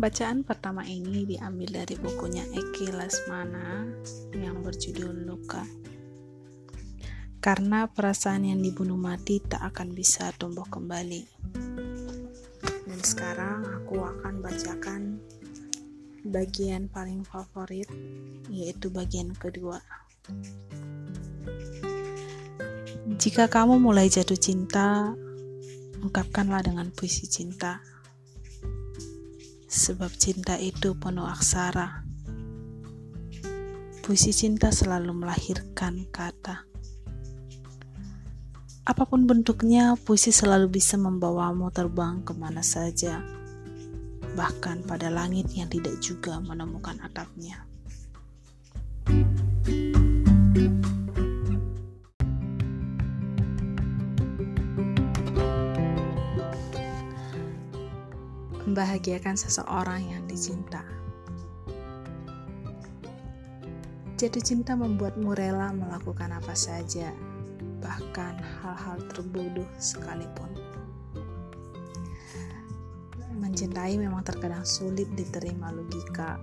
Bacaan pertama ini diambil dari bukunya E.K. Lasmana yang berjudul Luka. Karena perasaan yang dibunuh mati tak akan bisa tumbuh kembali. Dan sekarang aku akan bacakan bagian paling favorit, yaitu bagian kedua. Jika kamu mulai jatuh cinta, ungkapkanlah dengan puisi cinta. Sebab cinta itu penuh aksara. Puisi cinta selalu melahirkan kata. Apapun bentuknya, puisi selalu bisa membawamu terbang kemana saja, bahkan pada langit yang tidak juga menemukan atapnya. Membahagiakan seseorang yang dicinta. Jatuh cinta membuatmu rela melakukan apa saja, bahkan hal-hal terbodoh sekalipun. Mencintai memang terkadang sulit diterima logika.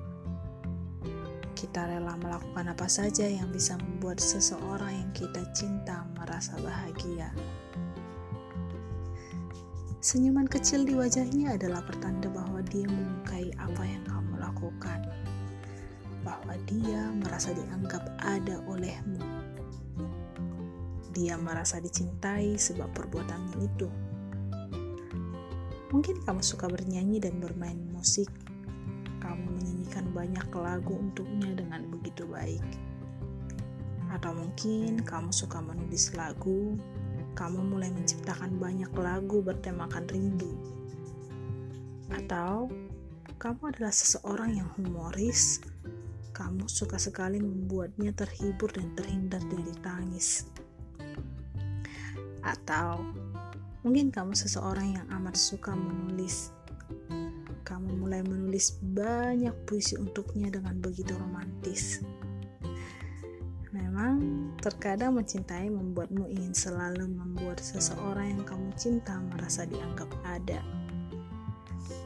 Kita rela melakukan apa saja yang bisa membuat seseorang yang kita cinta merasa bahagia. Senyuman kecil di wajahnya adalah pertanda bahwa dia menyukai apa yang kamu lakukan, bahwa dia merasa dianggap ada olehmu. Dia merasa dicintai sebab perbuatannya itu. Mungkin kamu suka bernyanyi dan bermain musik. Kamu menyanyikan banyak lagu untuknya dengan begitu baik. Atau mungkin kamu suka menulis lagu. Kamu mulai menciptakan banyak lagu bertemakan rindu. Atau kamu adalah seseorang yang humoris. Kamu suka sekali membuatnya terhibur dan terhindar dari tangis. Atau mungkin kamu seseorang yang amat suka menulis. Kamu mulai menulis banyak puisi untuknya dengan begitu romantis. Memang, terkadang mencintai membuatmu ingin selalu membuat seseorang yang kamu cinta merasa dianggap ada.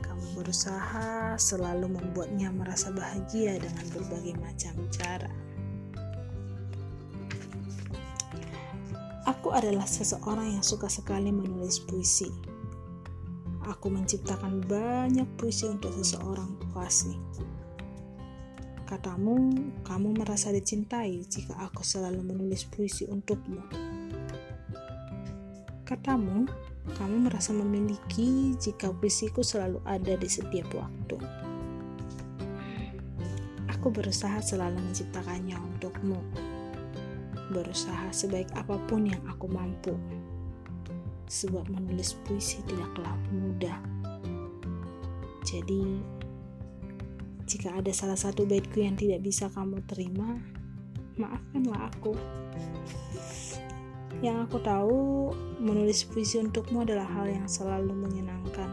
Kamu berusaha selalu membuatnya merasa bahagia dengan berbagai macam cara. Aku adalah seseorang yang suka sekali menulis puisi. Aku menciptakan banyak puisi untuk seseorang kuasih. Katamu, kamu merasa dicintai jika aku selalu menulis puisi untukmu. Katamu, kamu merasa memiliki jika puisiku selalu ada di setiap waktu. Aku berusaha selalu menciptakannya untukmu. Berusaha sebaik apapun yang aku mampu. Sebab menulis puisi tidaklah mudah. Jadi, jika ada salah satu baitku yang tidak bisa kamu terima, maafkanlah aku. Yang aku tahu, menulis puisi untukmu adalah hal yang selalu menyenangkan.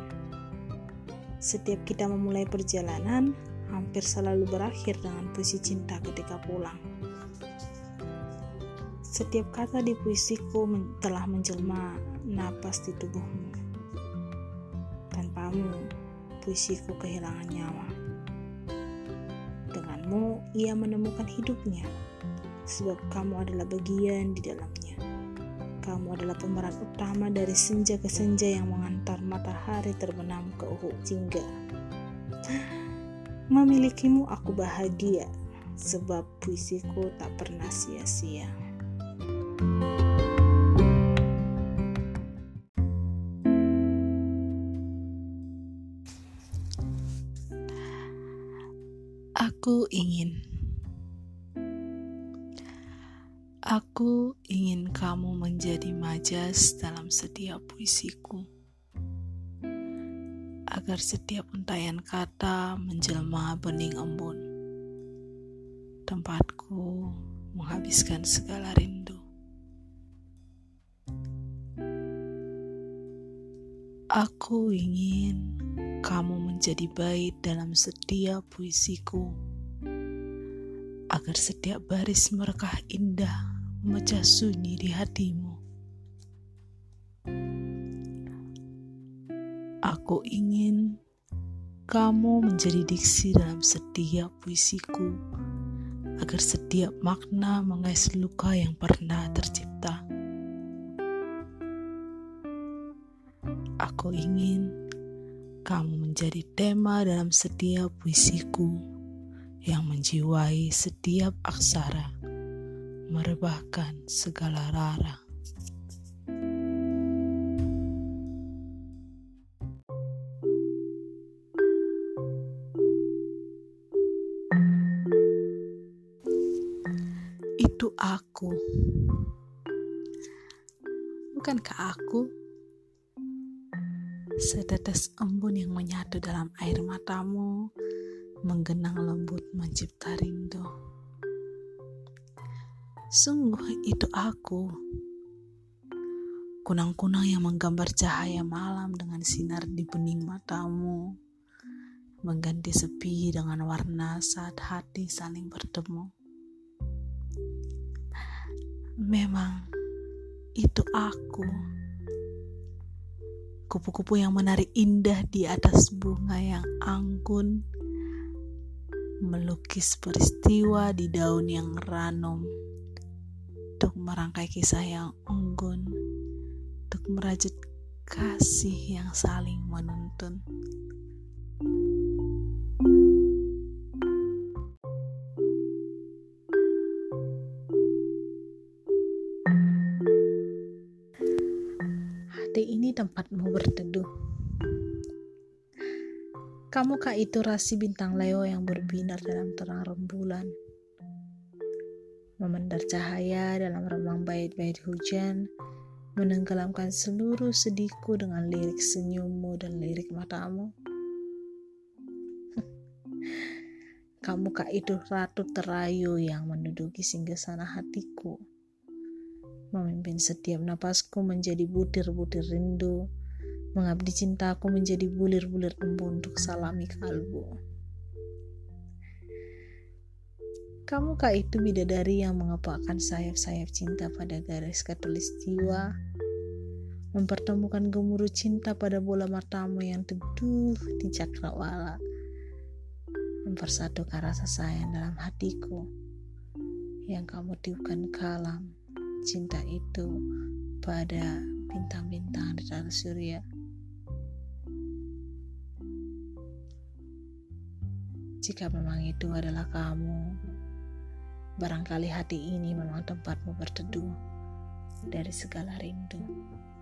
Setiap kita memulai perjalanan, hampir selalu berakhir dengan puisi cinta ketika pulang. Setiap kata di puisiku telah menjelma napas di tubuhmu. Tanpamu, puisiku kehilangan nyawa. Denganmu, ia menemukan hidupnya, sebab kamu adalah bagian di dalamnya. Kamu adalah pemeran utama dari senja ke senja yang mengantar matahari terbenam ke ufuk jingga. Memilikimu aku bahagia, sebab puisiku tak pernah sia-sia. Aku ingin kamu menjadi majas dalam setiap puisiku, agar setiap untaian kata menjelma bening embun. Tempatku menghabiskan segala rindu. Aku ingin kamu menjadi bait dalam setiap puisiku, agar setiap baris merekah indah memecah sunyi di hatimu. Aku ingin Kamu menjadi diksi dalam setiap puisiku, agar setiap makna mengais luka yang pernah tercipta. Aku ingin kamu menjadi tema dalam setiap puisiku, yang menjiwai setiap aksara, merebahkan segala rara. Itu aku. Bukankah aku? Setetes embun yang menyatu dalam air matamu, menggenang lembut mencipta rindu. Sungguh itu aku. Kunang-kunang yang menggambar cahaya malam dengan sinar di bening matamu, mengganti sepi dengan warna saat hati saling bertemu. Memang, itu aku. Kupu-kupu yang menari indah di atas bunga yang anggun, melukis peristiwa di daun yang ranum, untuk merangkai kisah yang unggun, untuk merajut kasih yang saling menuntun. Ini tempatmu berteduh. Kamukah itu rasi bintang Leo yang berbinar dalam terang rembulan, memendar cahaya dalam remang bait-bait hujan, menenggelamkan seluruh sedihku dengan lirik senyummu dan lirik matamu? Kamukah itu ratu terayu yang menduduki singgasana hatiku, memimpin setiap napasku menjadi butir-butir rindu, mengabdi cintaku menjadi bulir-bulir embun untuk salami kalbu? Kamukah itu bidadari yang mengepakkan sayap-sayap cinta pada garis katulistiwa, mempertemukan gemuruh cinta pada bola matamu yang teduh di cakrawala, mempersatukan rasa sayang dalam hatiku yang kamu tiupkan kalam cinta itu pada bintang-bintang di dalam surya? Jika memang itu adalah kamu, barangkali hati ini memang tempatmu berteduh dari segala rindu.